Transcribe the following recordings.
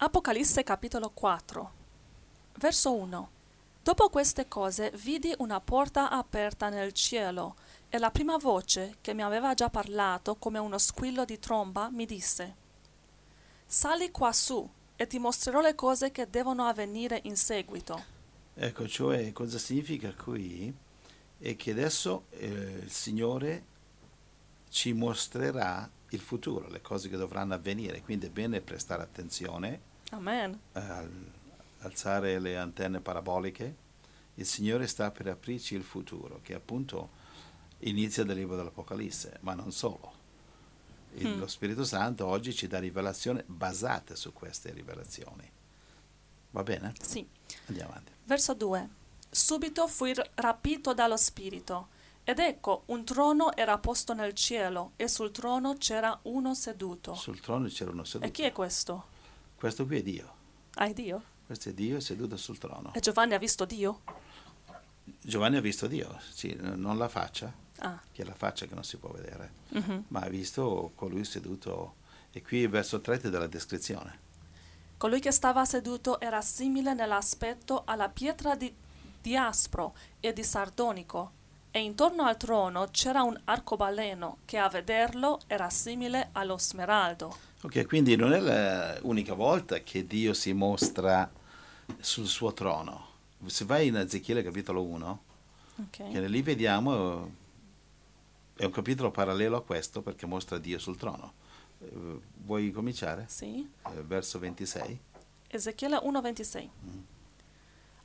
Apocalisse capitolo 4, verso 1. Dopo queste cose vidi una porta aperta nel cielo, e la prima voce, che mi aveva già parlato come uno squillo di tromba, mi disse: «Sali qua su, e ti mostrerò le cose che devono avvenire in seguito». Ecco, cioè, cosa significa qui? È che adesso il Signore ci mostrerà il futuro, le cose che dovranno avvenire, quindi è bene prestare attenzione. Amen. Alzare le antenne paraboliche. Il Signore sta per aprirci il futuro, che appunto inizia dal libro dell'Apocalisse, ma non solo. Lo Spirito Santo oggi ci dà rivelazioni basate su queste rivelazioni. Va bene? Sì. Andiamo avanti. Verso 2. Subito fui rapito dallo Spirito, ed ecco, un trono era posto nel cielo, e sul trono c'era uno seduto. Sul trono c'era uno seduto. E chi è questo? Questo qui è Dio. Ah, è Dio? Questo è Dio seduto sul trono. E Giovanni ha visto Dio? Giovanni ha visto Dio, sì, non la faccia, che è la faccia che non si può vedere, ma ha visto colui seduto, e qui verso 3 della descrizione. Colui che stava seduto era simile nell'aspetto alla pietra di aspro e di sardonico, e intorno al trono c'era un arcobaleno che a vederlo era simile allo smeraldo. Ok, quindi non è l'unica volta che Dio si mostra sul suo trono. Se vai in Ezechiele capitolo 1, che lì vediamo, è un capitolo parallelo a questo perché mostra Dio sul trono. Vuoi cominciare? Sì. Verso 26. Ezechiele 1, 26.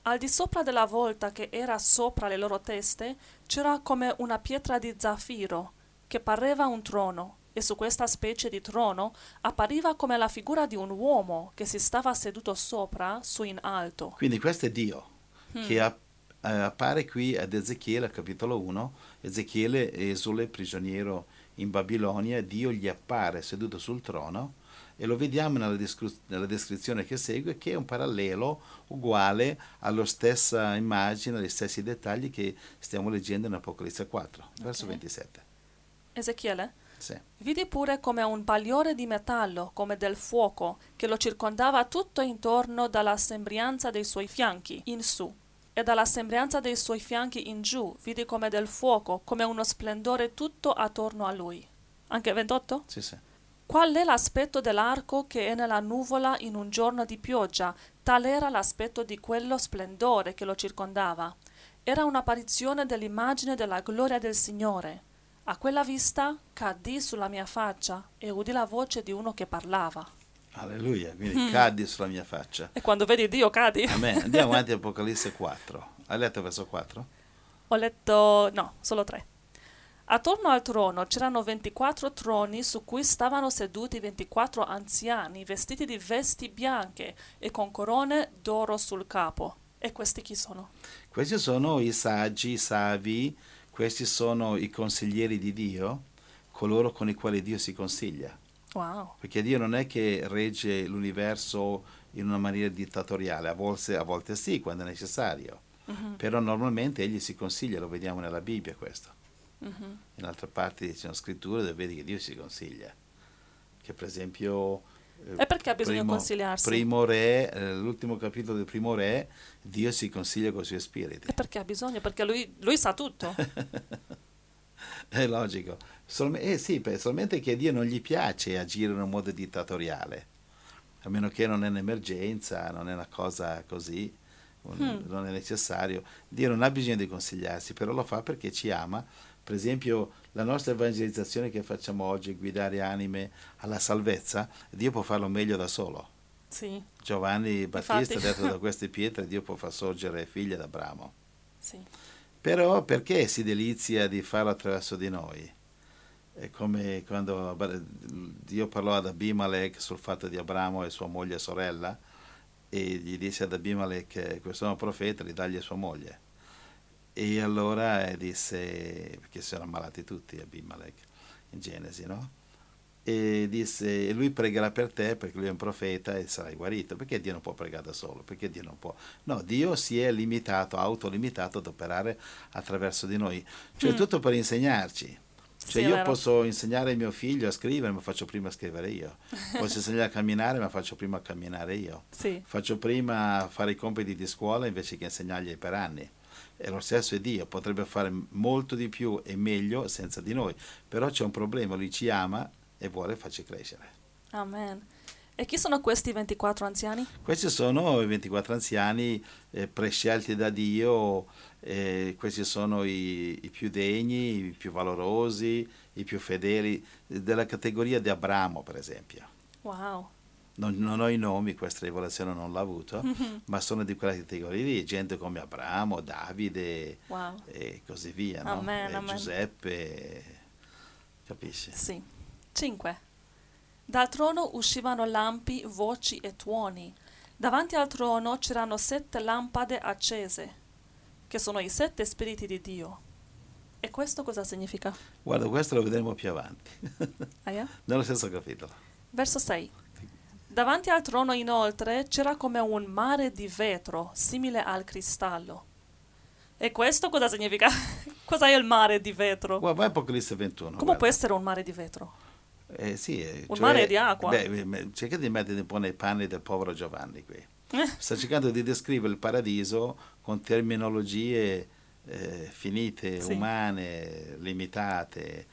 Al di sopra della volta che era sopra le loro teste c'era come una pietra di zaffiro che pareva un trono, e su questa specie di trono appariva come la figura di un uomo che si stava seduto sopra, su in alto. Quindi questo è Dio che appare qui ad Ezechiele capitolo 1. Ezechiele esule prigioniero in Babilonia, Dio gli appare seduto sul trono. E lo vediamo nella descrizione che segue, che è un parallelo uguale alla stessa immagine, agli stessi dettagli che stiamo leggendo in Apocalisse 4, verso 27. Ezechiele? Sì. Vidi pure come un bagliore di metallo, come del fuoco, che lo circondava tutto intorno dalla sembianza dei suoi fianchi in su, e dalla sembianza dei suoi fianchi in giù vidi come del fuoco, come uno splendore tutto attorno a lui. Anche 28? Sì, sì. Qual è l'aspetto dell'arco che è nella nuvola in un giorno di pioggia? Tal era l'aspetto di quello splendore che lo circondava. Era un'apparizione dell'immagine della gloria del Signore. A quella vista caddi sulla mia faccia e udì la voce di uno che parlava. Alleluia, quindi caddi sulla mia faccia. E quando vedi Dio cadi. Amen. Andiamo avanti a Apocalisse 4. Hai letto verso 4? Ho letto, no, solo 3. Attorno al trono c'erano 24 troni su cui stavano seduti 24 anziani vestiti di vesti bianche e con corone d'oro sul capo. E questi chi sono? Questi sono i saggi, i savi, questi sono i consiglieri di Dio, coloro con i quali Dio si consiglia. Wow. Perché Dio non è che regge l'universo in una maniera dittatoriale, a volte sì, quando è necessario, però normalmente Egli si consiglia, lo vediamo nella Bibbia questo. In altre parti c'è una scrittura dove vedi che Dio si consiglia, che per esempio e perché ha bisogno di consigliarsi? Primo re, l'ultimo capitolo del primo re, Dio si consiglia con i suoi spiriti. E perché ha bisogno? Perché lui sa tutto. È logico. Solamente che a Dio non gli piace agire in un modo dittatoriale, a meno che non è un'emergenza, non è una cosa così, non è necessario. Dio non ha bisogno di consigliarsi, però lo fa perché ci ama. Per esempio, la nostra evangelizzazione che facciamo oggi, guidare anime alla salvezza, Dio può farlo meglio da solo. Sì. Giovanni Battista ha detto: da queste pietre Dio può far sorgere figli ad Abramo. Sì. Però perché si delizia di farlo attraverso di noi? È come quando Dio parlò ad Abimelech sul fatto di Abramo e sua moglie e sorella, e gli disse ad Abimelech: questo è un profeta, gli dagli sua moglie. E allora disse, perché si erano ammalati tutti Abimelech in Genesi, no? E disse: lui pregherà per te perché lui è un profeta e sarai guarito. Perché Dio non può pregare da solo? Perché Dio non può? No, Dio si è autolimitato ad operare attraverso di noi, cioè tutto per insegnarci. Cioè sì, io posso insegnare mio figlio a scrivere, ma faccio prima a scrivere io. Posso insegnare a camminare, ma faccio prima a camminare io. Sì. Faccio prima a fare i compiti di scuola invece che insegnargli per anni. E lo stesso è Dio, potrebbe fare molto di più e meglio senza di noi. Però c'è un problema, Lui ci ama e vuole farci crescere. Amen. E chi sono questi 24 anziani? Questi sono i 24 anziani prescelti da Dio, questi sono i più degni, i più valorosi, i più fedeli, della categoria di Abramo, per esempio. Wow. Non ho i nomi, questa rivelazione non l'ho avuta, ma sono di quella categoria lì, gente come Abramo, Davide, wow, e così via, no? Amen, e amen. Giuseppe, capisci? Sì. 5. Dal trono uscivano lampi, voci e tuoni. Davanti al trono c'erano 7 lampade accese, che sono i 7 spiriti di Dio. E questo cosa significa? Guarda, questo lo vedremo più avanti. Ah, yeah? Nello stesso capitolo. Verso 6. Davanti al trono inoltre c'era come un mare di vetro, simile al cristallo. E questo cosa significa? Cos'è il mare di vetro? Guarda, vai Apocalisse 21. Come guarda, può essere un mare di vetro? Sì, un mare di acqua. Beh, cerca di mettere un po' nei panni del povero Giovanni qui. Sta cercando di descrivere il paradiso con terminologie finite, sì, umane, limitate.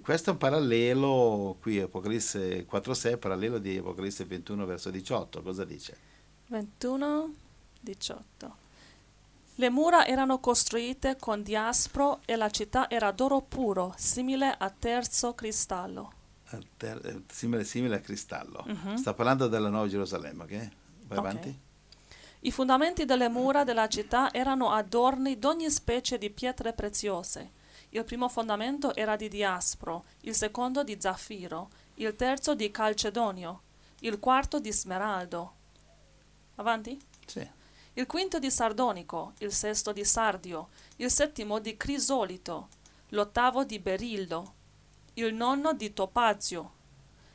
Questo è un parallelo, qui Apocalisse 4,6, parallelo di Apocalisse 21 verso 18, cosa dice? 21, 18. Le mura erano costruite con diaspro e la città era d'oro puro, simile a terzo cristallo. Simile a cristallo. Mm-hmm. Sta parlando della Nuova Gerusalemme, ok? Vai avanti. I fondamenti delle mura della città erano adorni d'ogni specie di pietre preziose. Il primo fondamento era di diaspro, il secondo di zaffiro, il terzo di calcedonio, il quarto di smeraldo. Avanti? Sì. Il quinto di sardonico, il sesto di sardio, il settimo di crisolito, l'ottavo di berillo, il nono di topazio,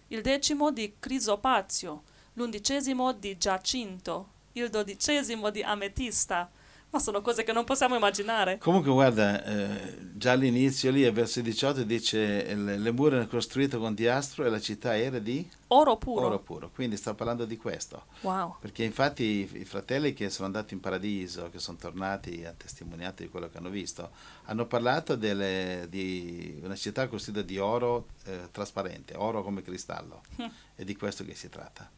il decimo di crisopazio, l'undicesimo di giacinto, il dodicesimo di ametista. Ma sono cose che non possiamo immaginare. Comunque guarda, già all'inizio lì, verso 18, dice le mura erano costruite con diaspro e la città era di? Oro puro. Oro puro, quindi sta parlando di questo. Wow. Perché infatti i fratelli che sono andati in paradiso, che sono tornati a testimoniare di quello che hanno visto, hanno parlato di una città costruita di oro trasparente, oro come cristallo. È di questo che si tratta.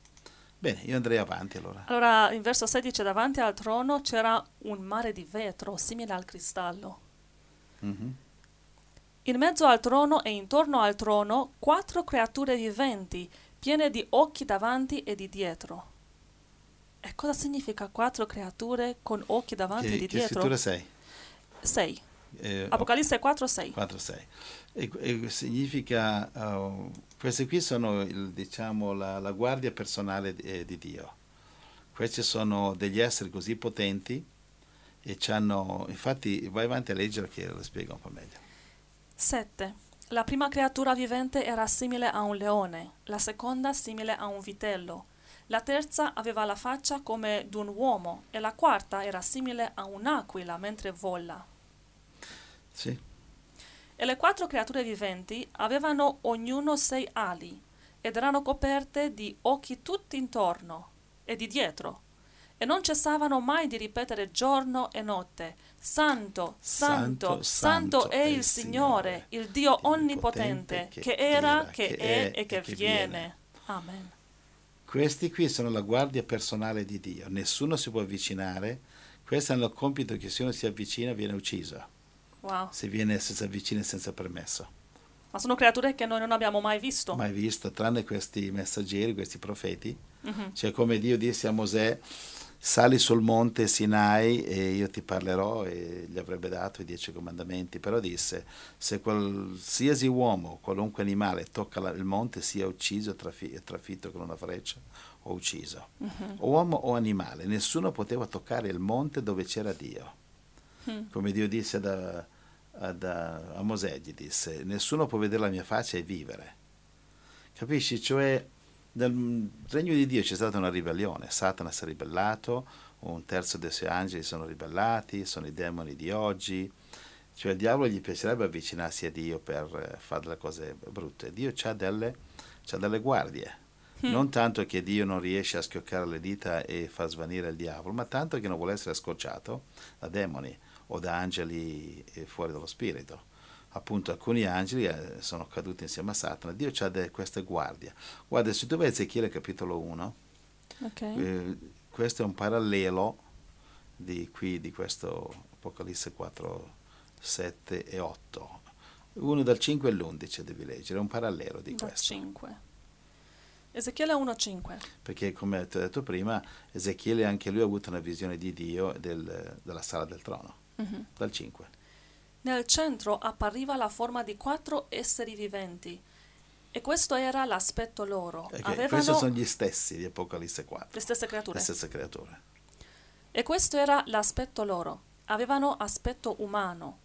Bene, io andrei avanti allora. Allora, in verso 16, davanti al trono c'era un mare di vetro, simile al cristallo. Mm-hmm. In mezzo al trono e intorno al trono, 4 creature viventi, piene di occhi davanti e di dietro. E cosa significa 4 creature con occhi davanti e di dietro? Che scrittura sei? 6. Apocalisse 4:6. E significa queste qui sono la guardia personale di Dio. Questi sono degli esseri così potenti e c'hanno, infatti vai avanti a leggere che lo spiego un po' meglio. 7. La prima creatura vivente era simile a un leone, la seconda simile a un vitello, la terza aveva la faccia come d'un uomo e la quarta era simile a un'aquila mentre vola. Sì. E le 4 creature viventi avevano ognuno 6 ali ed erano coperte di occhi tutti intorno e di dietro e non cessavano mai di ripetere giorno e notte: Santo, Santo, Santo, Santo è il Signore, il Dio Onnipotente, che era, che è e che viene. Amen. Questi qui sono la guardia personale di Dio, nessuno si può avvicinare. Questo è il compito, che se uno si avvicina viene ucciso. Wow. Se si avvicina senza permesso. Ma sono creature che noi non abbiamo mai visto. Mai visto, tranne questi messaggeri, questi profeti. Mm-hmm. Cioè come Dio disse a Mosè: sali sul monte Sinai e io ti parlerò, e gli avrebbe dato i 10 comandamenti. Però disse: se qualsiasi uomo, qualunque animale tocca il monte sia ucciso, trafitto con una freccia o ucciso. Mm-hmm. O uomo o animale, nessuno poteva toccare il monte dove c'era Dio. Come Dio disse a Mosè, gli disse: nessuno può vedere la mia faccia e vivere. Capisci? Cioè nel regno di Dio c'è stata una ribellione, Satana si è ribellato, 1/3 dei suoi angeli sono ribellati, sono i demoni di oggi, Cioè il diavolo gli piacerebbe avvicinarsi a Dio per fare le cose brutte. Dio c'ha delle guardie. Non tanto che Dio non riesce a schioccare le dita e far svanire il diavolo, ma tanto che non vuole essere scocciato da demoni o da angeli fuori dallo spirito. Appunto alcuni angeli sono caduti insieme a Satana. Dio c'ha queste guardie. Guarda, se tu vai a Ezechiele capitolo 1, okay. Questo è un parallelo di questo Apocalisse 4, 7 e 8. Uno dal 5 all'11 devi leggere, è un parallelo di dal questo. 5. Ezechiele 1,5. Perché, come ti ho detto prima, Ezechiele anche lui ha avuto una visione di Dio della sala del trono, dal 5. Nel centro appariva la forma di 4 esseri viventi, e questo era l'aspetto loro. Okay, avevano questi sono gli stessi di Apocalisse 4. Le stesse creature. E questo era l'aspetto loro. Avevano aspetto umano.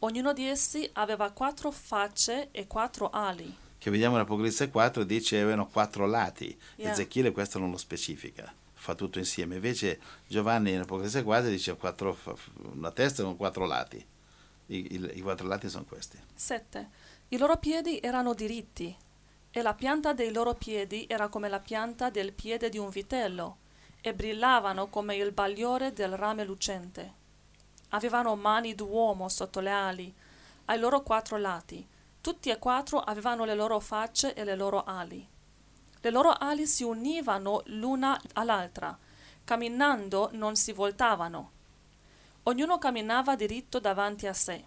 Ognuno di essi aveva 4 facce e 4 ali. Che vediamo in Apocalisse 4 dice avevano 4 lati, yeah. Ezechiele questo non lo specifica, fa tutto insieme, invece Giovanni in Apocalisse 4 dice una testa con 4 lati, i 4 lati sono questi. 7. I loro piedi erano diritti e la pianta dei loro piedi era come la pianta del piede di un vitello e brillavano come il bagliore del rame lucente. Avevano mani d'uomo sotto le ali, ai loro 4 lati. Tutti e 4 avevano le loro facce e le loro ali. Le loro ali si univano l'una all'altra, camminando non si voltavano. Ognuno camminava diritto davanti a sé.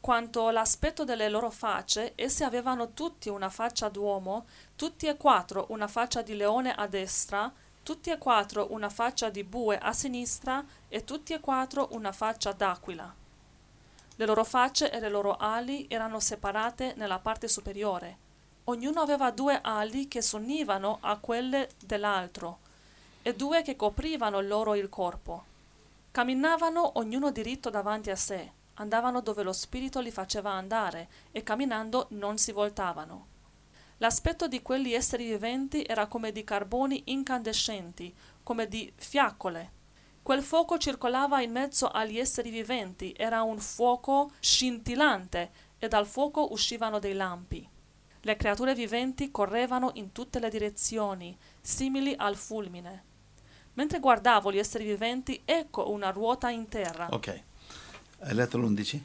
Quanto all'aspetto delle loro facce, essi avevano tutti una faccia d'uomo, tutti e 4 una faccia di leone a destra, tutti e 4 una faccia di bue a sinistra e tutti e 4 una faccia d'aquila. Le loro facce e le loro ali erano separate nella parte superiore. Ognuno aveva 2 ali che si univano a quelle dell'altro e 2 che coprivano loro il corpo. Camminavano ognuno diritto davanti a sé, andavano dove lo spirito li faceva andare e camminando non si voltavano. L'aspetto di quegli esseri viventi era come di carboni incandescenti, come di fiaccole. Quel fuoco circolava in mezzo agli esseri viventi, era un fuoco scintillante e dal fuoco uscivano dei lampi. Le creature viventi correvano in tutte le direzioni, simili al fulmine. Mentre guardavo gli esseri viventi, ecco una ruota in terra. Ok. Hai letto l'11?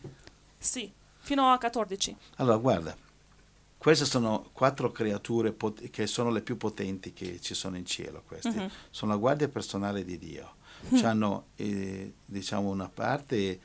Sì, fino a 14. Allora, guarda, queste sono 4 creature che sono le più potenti che ci sono in cielo, queste. Mm-hmm. Sono la guardia personale di Dio. Hanno diciamo una parte,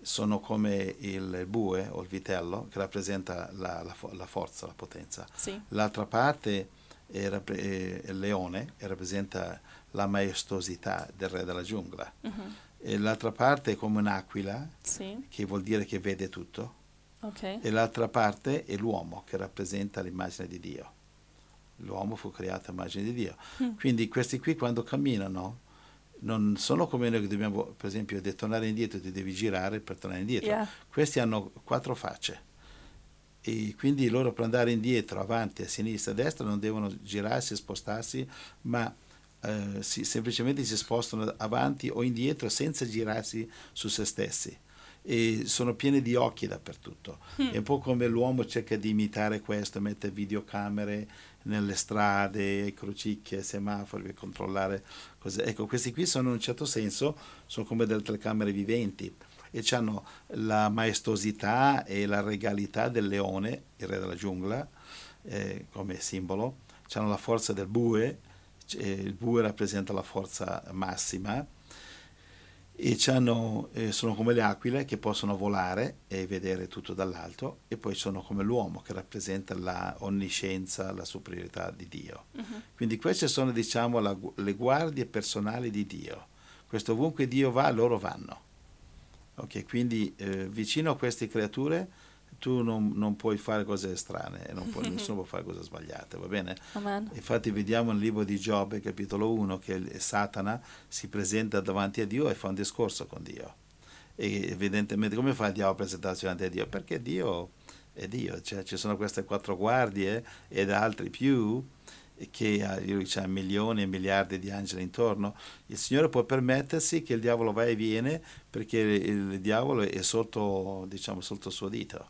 sono come il bue o il vitello che rappresenta la forza, la potenza, sì. L'altra parte è il leone che rappresenta la maestosità del re della giungla, uh-huh. E l'altra parte è come un'aquila, sì. Che vuol dire che vede tutto, okay. E l'altra parte è l'uomo che rappresenta l'immagine di Dio, l'uomo fu creato immagine di Dio, quindi questi qui quando camminano non sono come noi che dobbiamo, per esempio, tornare indietro, ti devi girare per tornare indietro. Yeah. Questi hanno 4 facce e quindi loro per andare indietro, avanti, a sinistra, a destra non devono girarsi, spostarsi, ma semplicemente si spostano avanti o indietro senza girarsi su se stessi. E sono piene di occhi dappertutto. È un po' come l'uomo cerca di imitare questo, mette videocamere nelle strade, crocicchie, semafori per controllare cose. Ecco, questi qui sono in un certo senso sono come delle telecamere viventi e hanno la maestosità e la regalità del leone, il re della giungla, come simbolo, hanno la forza del bue, il bue rappresenta la forza massima, e sono come le aquile che possono volare e vedere tutto dall'alto, e poi sono come l'uomo che rappresenta la onniscienza, la superiorità di Dio. Uh-huh. Quindi queste sono, diciamo, le guardie personali di Dio. Questo ovunque Dio va, loro vanno. Ok, quindi vicino a queste creature tu non puoi fare cose strane, nessuno può fare cose sbagliate, va bene? Amen. Infatti vediamo nel libro di Giobbe, capitolo 1, che Satana si presenta davanti a Dio e fa un discorso con Dio. E evidentemente come fa il diavolo a presentarsi davanti a Dio? Perché Dio è Dio, cioè ci sono queste 4 guardie ed altri più, che ha milioni e miliardi di angeli intorno, il Signore può permettersi che il diavolo va e viene, perché il diavolo è sotto, diciamo, sotto il suo dito,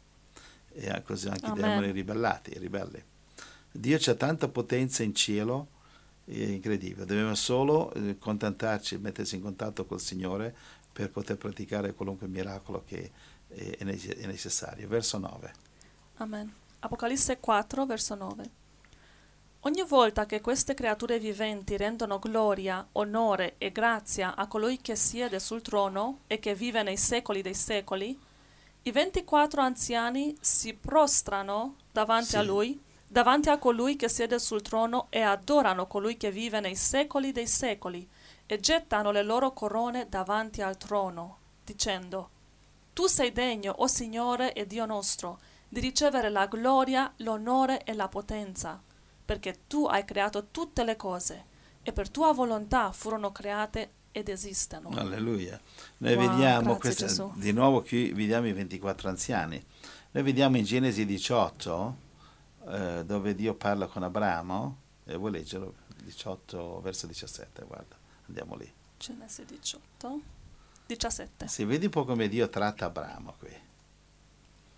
e così anche i demoni ribellati, ribelli. Dio c'ha tanta potenza in cielo, è incredibile. Dobbiamo solo contattarci, mettersi in contatto col Signore per poter praticare qualunque miracolo che è necessario. Verso 9. Amen. Apocalisse 4, verso 9. Ogni volta che queste creature viventi rendono gloria, onore e grazia a colui che siede sul trono e che vive nei secoli dei secoli, i 24 anziani si prostrano davanti a lui, davanti a colui che siede sul trono, e adorano colui che vive nei secoli dei secoli, e gettano le loro corone davanti al trono, dicendo: Tu sei degno, o Signore e Dio nostro, di ricevere la gloria, l'onore e la potenza, perché tu hai creato tutte le cose, e per tua volontà furono create ed esistono. Alleluia. Noi vediamo questo, di nuovo qui vediamo i 24 anziani. Noi vediamo in Genesi 18, dove Dio parla con Abramo, e vuoi leggerlo? 18, verso 17, guarda, andiamo lì. Genesi 18, 17. Si vedi un po' come Dio tratta Abramo qui.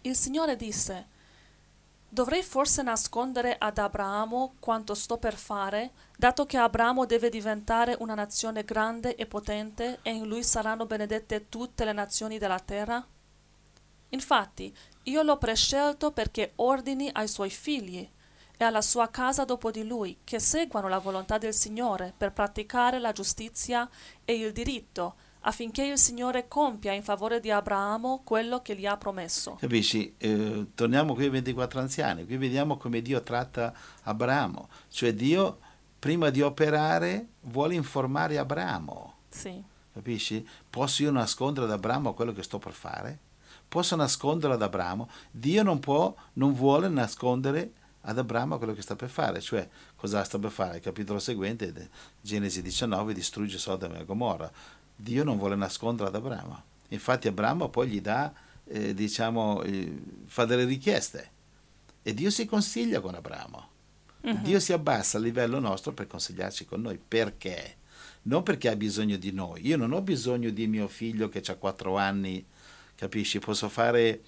Il Signore disse: Dovrei forse nascondere ad Abramo quanto sto per fare, dato che Abramo deve diventare una nazione grande e potente, e in lui saranno benedette tutte le nazioni della terra? Infatti, io l'ho prescelto perché ordini ai suoi figli e alla sua casa dopo di lui che seguano la volontà del Signore per praticare la giustizia e il diritto, affinché il Signore compia in favore di Abramo quello che gli ha promesso. Capisci? Torniamo qui ai 24 anziani, qui vediamo come Dio tratta Abramo, cioè Dio prima di operare vuole informare Abramo. Sì. Capisci? Posso io nascondere ad Abramo quello che sto per fare? Posso nascondere ad Abramo? Dio non vuole nascondere ad Abramo quello che sta per fare, cioè cosa sta per fare? Il capitolo seguente, Genesi 19, distrugge Sodoma e Gomorra. Dio non vuole nascondere ad Abramo. Infatti Abramo poi gli dà, fa delle richieste. E Dio si consiglia con Abramo. Uh-huh. Dio si abbassa a livello nostro per consigliarci con noi. Perché? Non perché ha bisogno di noi. Io non ho bisogno di mio figlio che ha 4 anni, capisci? Posso fare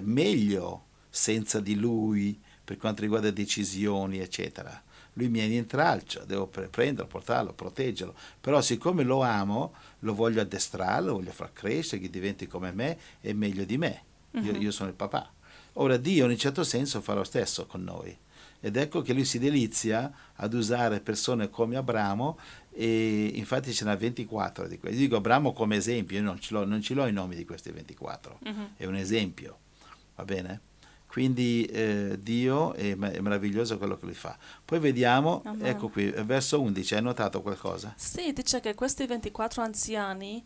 meglio senza di lui per quanto riguarda decisioni, eccetera. Lui mi è in tralcio, devo prenderlo, portarlo, proteggerlo. Però siccome lo amo, lo voglio addestrare, lo voglio far crescere, che diventi come me e meglio di me. Uh-huh. Io sono il papà. Ora Dio in un certo senso fa lo stesso con noi. Ed ecco che lui si delizia ad usare persone come Abramo, e infatti ce n'ha 24 di questi. Io dico Abramo come esempio, io non ce l'ho i nomi di questi 24. Uh-huh. È un esempio, va bene? Quindi Dio è meraviglioso quello che lui fa. Poi vediamo, Amen. Ecco qui, verso 11, hai notato qualcosa? Sì, dice che questi 24 anziani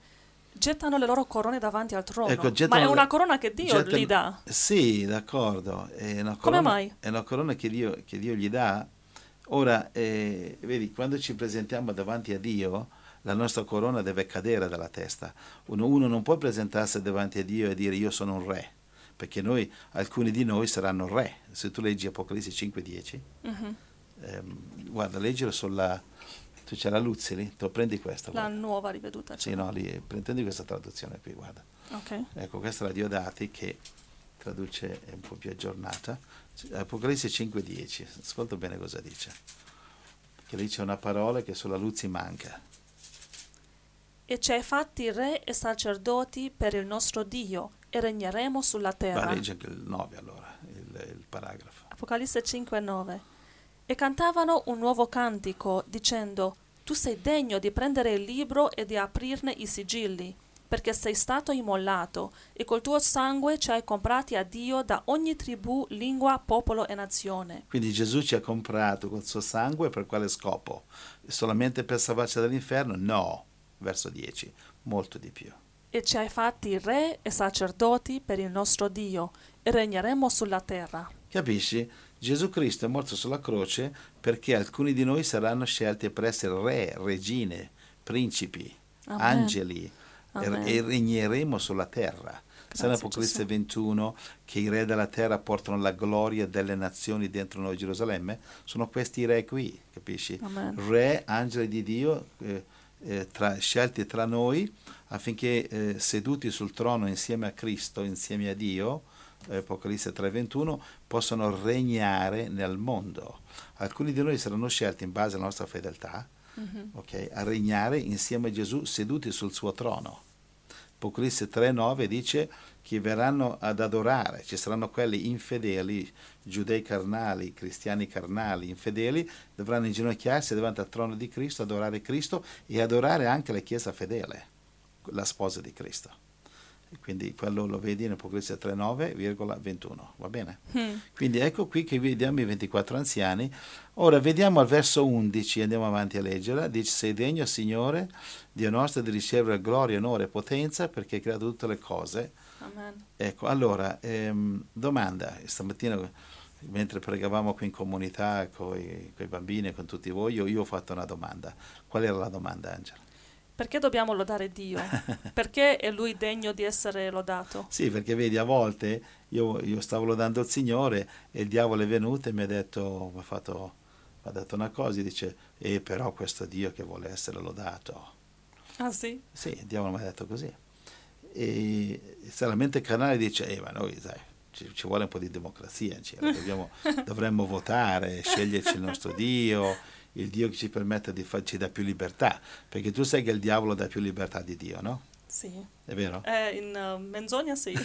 gettano le loro corone davanti al trono, ecco, ma è una corona che Dio gli dà. Sì, d'accordo. È una corona, come mai? È una corona che Dio gli dà. Ora, vedi, quando ci presentiamo davanti a Dio, la nostra corona deve cadere dalla testa. Uno non può presentarsi davanti a Dio e dire io sono un re. Perché noi, alcuni di noi saranno re. Se tu leggi Apocalisse 5:10, uh-huh. Guarda, leggilo sulla... Tu c'è la Luzi lì? Tu prendi questa. La guarda. Nuova riveduta. Sì, no, lì, prendi questa traduzione qui, guarda. Ok. Ecco, questa è la Diodati che traduce, è un po' più aggiornata. Apocalisse 5:10, ascolta bene cosa dice. Che lì c'è una parola che sulla Luzi manca. E ci hai fatti re e sacerdoti per il nostro Dio, e regneremo sulla terra. Legge anche il 9 allora, il paragrafo. Apocalisse 5, 9. E cantavano un nuovo cantico, dicendo: Tu sei degno di prendere il libro e di aprirne i sigilli, perché sei stato immollato, e col tuo sangue ci hai comprati a Dio da ogni tribù, lingua, popolo e nazione. Quindi Gesù ci ha comprato col suo sangue per quale scopo? Solamente per salvarci dall'inferno? No. Verso 10. Molto di più. E ci hai fatti re e sacerdoti per il nostro Dio, e regneremo sulla terra. Capisci? Gesù Cristo è morto sulla croce perché alcuni di noi saranno scelti per essere re, regine, principi, Amen. Angeli, Amen. E regneremo sulla terra. Sai l'Apocalisse 21 che i re della terra portano la gloria delle nazioni dentro noi, Gerusalemme? Sono questi re qui, capisci? Amen. Re, angeli di Dio scelti tra noi affinché seduti sul trono insieme a Cristo, insieme a Dio, Apocalisse 3:21, possano regnare nel mondo. Alcuni di noi saranno scelti in base alla nostra fedeltà, okay, a regnare insieme a Gesù seduti sul suo trono. Apocalisse 3:9 dice che verranno ad adorare, ci saranno quelli infedeli, giudei carnali, cristiani carnali, infedeli, dovranno inginocchiarsi davanti al trono di Cristo, e adorare anche la Chiesa fedele, la sposa di Cristo. Quindi quello lo vedi in Apocalisse 3,9,21, va bene? Quindi ecco qui che vediamo i 24 anziani. Ora vediamo al verso 11, andiamo avanti a leggere. Dice: sei degno, Signore, Dio nostro, di ricevere gloria, onore e potenza, perché hai creato tutte le cose. Amen. Ecco, allora, domanda. Stamattina, mentre pregavamo qui in comunità con i bambini e con tutti voi, io ho fatto una domanda. Qual era la domanda, Angela? Perché dobbiamo lodare Dio? Perché è Lui degno di essere lodato? Sì, perché vedi, a volte io stavo lodando il Signore e il diavolo è venuto e mi ha detto una cosa, dice, però questo Dio che vuole essere lodato. Ah sì? Sì, il diavolo mi ha detto così. E solamente il canale dice, ma noi, sai, ci vuole un po' di democrazia, dovremmo votare, sceglierci il nostro Dio, il Dio che ci permette di farci dà più libertà, perché tu sai che il diavolo dà più libertà di Dio, no? Sì. È vero? In menzogna sì.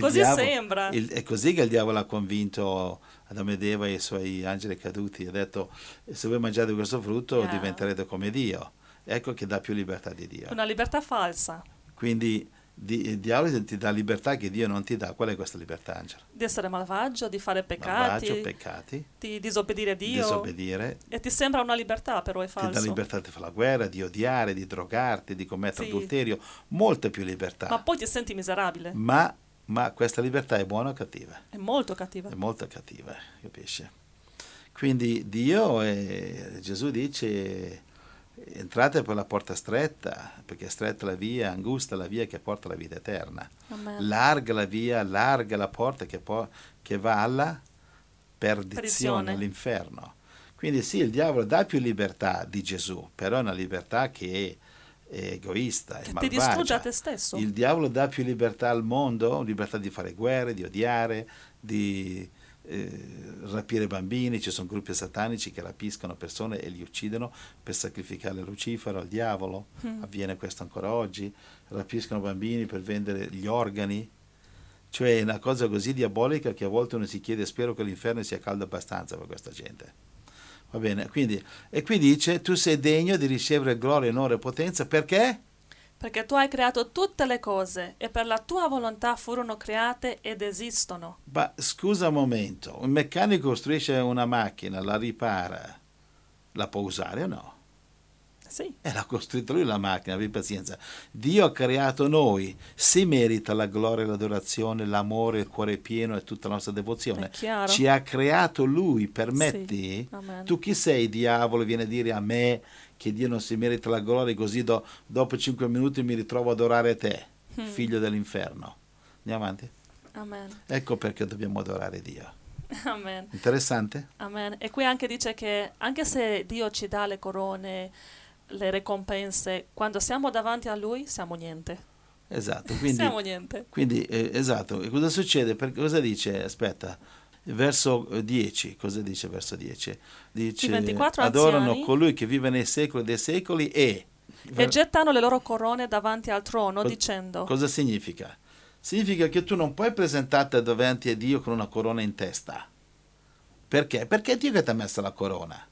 Così sembra. È così che il diavolo ha convinto Adamo ed Eva e i suoi angeli caduti, ha detto, se voi mangiate questo frutto diventerete come Dio. Ecco che dà più libertà di Dio. Una libertà falsa. Quindi il diavolo ti dà libertà che Dio non ti dà. Qual è questa libertà, Angela? Di essere malvagio, di fare peccati, di disobbedire a Dio. E ti sembra una libertà, però è falso. Ti dà libertà di fare la guerra, di odiare, di drogarti, di commettere adulterio. Molte più libertà. Ma poi ti senti miserabile. Ma questa libertà è buona o cattiva? È molto cattiva. È molto cattiva, capisci? Quindi Dio, Gesù dice... entrate per la porta stretta, perché è stretta la via, angusta la via che porta alla vita eterna. Amen. Larga la via, larga la porta che va alla perdizione, all'inferno. Quindi sì, il diavolo dà più libertà di Gesù, però è una libertà che è egoista, è malvagia. Ti distrugge a te stesso. Il diavolo dà più libertà al mondo, libertà di fare guerre, di odiare, di... rapire bambini. Ci sono gruppi satanici che rapiscono persone e li uccidono per sacrificare Lucifero, al diavolo. Avviene questo ancora oggi. Rapiscono bambini per vendere gli organi, cioè è una cosa così diabolica che a volte uno si chiede, spero che l'inferno sia caldo abbastanza per questa gente, va bene? Quindi, e qui dice, tu sei degno di ricevere gloria, onore e potenza, perché tu hai creato tutte le cose e per la tua volontà furono create ed esistono. Ma scusa un momento, un meccanico costruisce una macchina, la ripara, la può usare o no? Sì. E l'ha costruita lui la macchina, abbi pazienza. Dio ha creato noi, si merita la gloria, l'adorazione, l'amore, il cuore pieno e tutta la nostra devozione. È chiaro. Ci ha creato lui, permetti? Sì. Tu chi sei, diavolo, viene a dire a me che Dio non si merita la gloria, così dopo 5 minuti mi ritrovo ad adorare te, figlio dell'inferno. Andiamo avanti? Amen. Ecco perché dobbiamo adorare Dio. Amen. Interessante? Amen. E qui anche dice che anche se Dio ci dà le corone, le ricompense, quando siamo davanti a Lui siamo niente. Esatto. Quindi, siamo niente. Quindi, esatto. E cosa succede? Cosa dice? Aspetta. Verso 10, cosa dice verso 10? Dice, adorano anziani, colui che vive nei secoli dei secoli e gettano le loro corone davanti al trono, dicendo... Cosa significa? Significa che tu non puoi presentarti davanti a Dio con una corona in testa. Perché? Perché è Dio che ti ha messo la corona.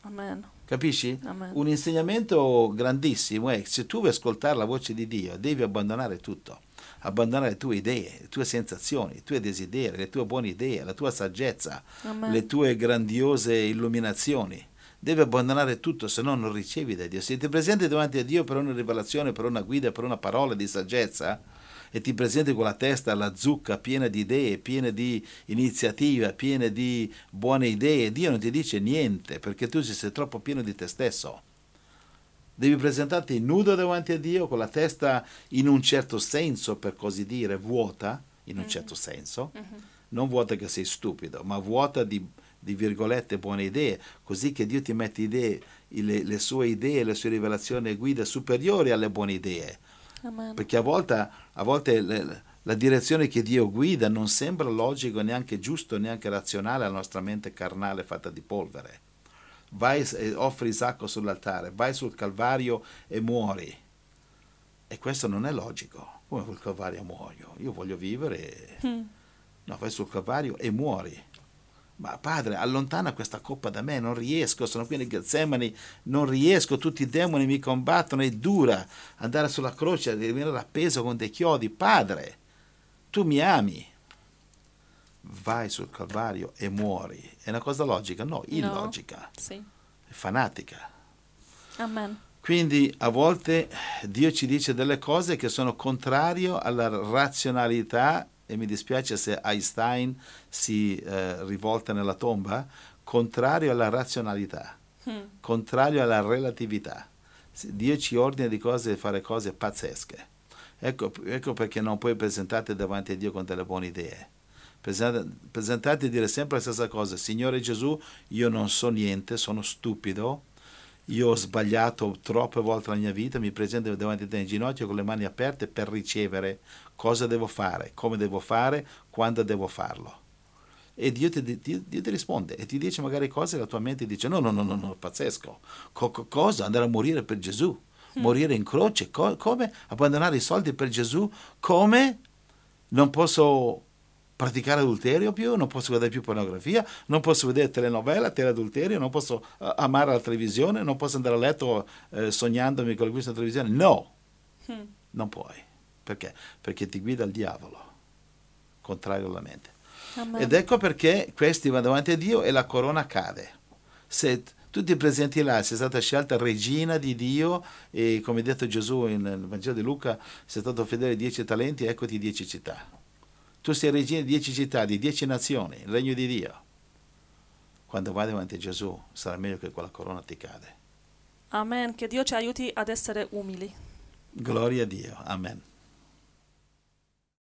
Amen. Capisci? Amen. Un insegnamento grandissimo è che se tu vuoi ascoltare la voce di Dio, devi abbandonare tutto. Abbandonare le tue idee, le tue sensazioni, i tuoi desideri, le tue buone idee, la tua saggezza, Amen, le tue grandiose illuminazioni. Devi abbandonare tutto, se no non ricevi da Dio. Se ti presenti davanti a Dio per una rivelazione, per una guida, per una parola di saggezza, e ti presenti con la testa, la zucca, piena di idee, piena di iniziativa, piena di buone idee, Dio non ti dice niente, perché tu sei troppo pieno di te stesso. Devi presentarti nudo davanti a Dio, con la testa in un certo senso, per così dire, vuota, in un certo senso, non vuota che sei stupido, ma vuota di virgolette buone idee, così che Dio ti mette idee, le sue idee, le sue rivelazioni e guide superiori alle buone idee. Amen. Perché a volte la direzione che Dio guida non sembra logico, neanche giusto, neanche razionale alla nostra mente carnale fatta di polvere. Vai e offri Isacco sull'altare, vai sul Calvario e muori. E questo non è logico. Come sul Calvario muoio? Io voglio vivere. No, vai sul Calvario e muori. Ma Padre, allontana questa coppa da me, non riesco, sono qui nel Getsemani, non riesco, tutti i demoni mi combattono, è dura andare sulla croce, venire appeso con dei chiodi. Padre, tu mi ami. Vai sul Calvario e muori. È una cosa logica? No, illogica. Sì. È fanatica. Amen. Quindi a volte Dio ci dice delle cose che sono contrarie alla razionalità, e mi dispiace se Einstein si rivolta nella tomba, contrario alla razionalità, contrario alla relatività. Dio ci ordina di cose, fare cose pazzesche. Ecco perché non puoi presentarti davanti a Dio con delle buone idee. Presentarti e dire sempre la stessa cosa: Signore Gesù, io non so niente, sono stupido, io ho sbagliato troppe volte la mia vita, mi presento davanti a te in ginocchio con le mani aperte per ricevere. Cosa devo fare, come devo fare, quando devo farlo? E Dio ti risponde e ti dice magari cose, la tua mente dice no, pazzesco, cosa? Andare a morire per Gesù, morire in croce, come? Abbandonare i soldi per Gesù, come? Non posso praticare adulterio più, non posso guardare più pornografia, non posso vedere telenovela, teleadulterio, non posso amare la televisione, non posso andare a letto sognandomi con questa televisione. No, non puoi. Perché? Perché ti guida il diavolo, contrario alla mente. Amen. Ed ecco perché questi vanno davanti a Dio e la corona cade. Se tu ti presenti là, sei stata scelta regina di Dio e, come detto Gesù nel Vangelo di Luca, sei stato fedele 10 talenti, eccoti 10 città. Tu sei regina di 10 città, di 10 nazioni, il regno di Dio. Quando vai davanti a Gesù, sarà meglio che quella corona ti cade. Amen. Che Dio ci aiuti ad essere umili. Gloria a Dio. Amen.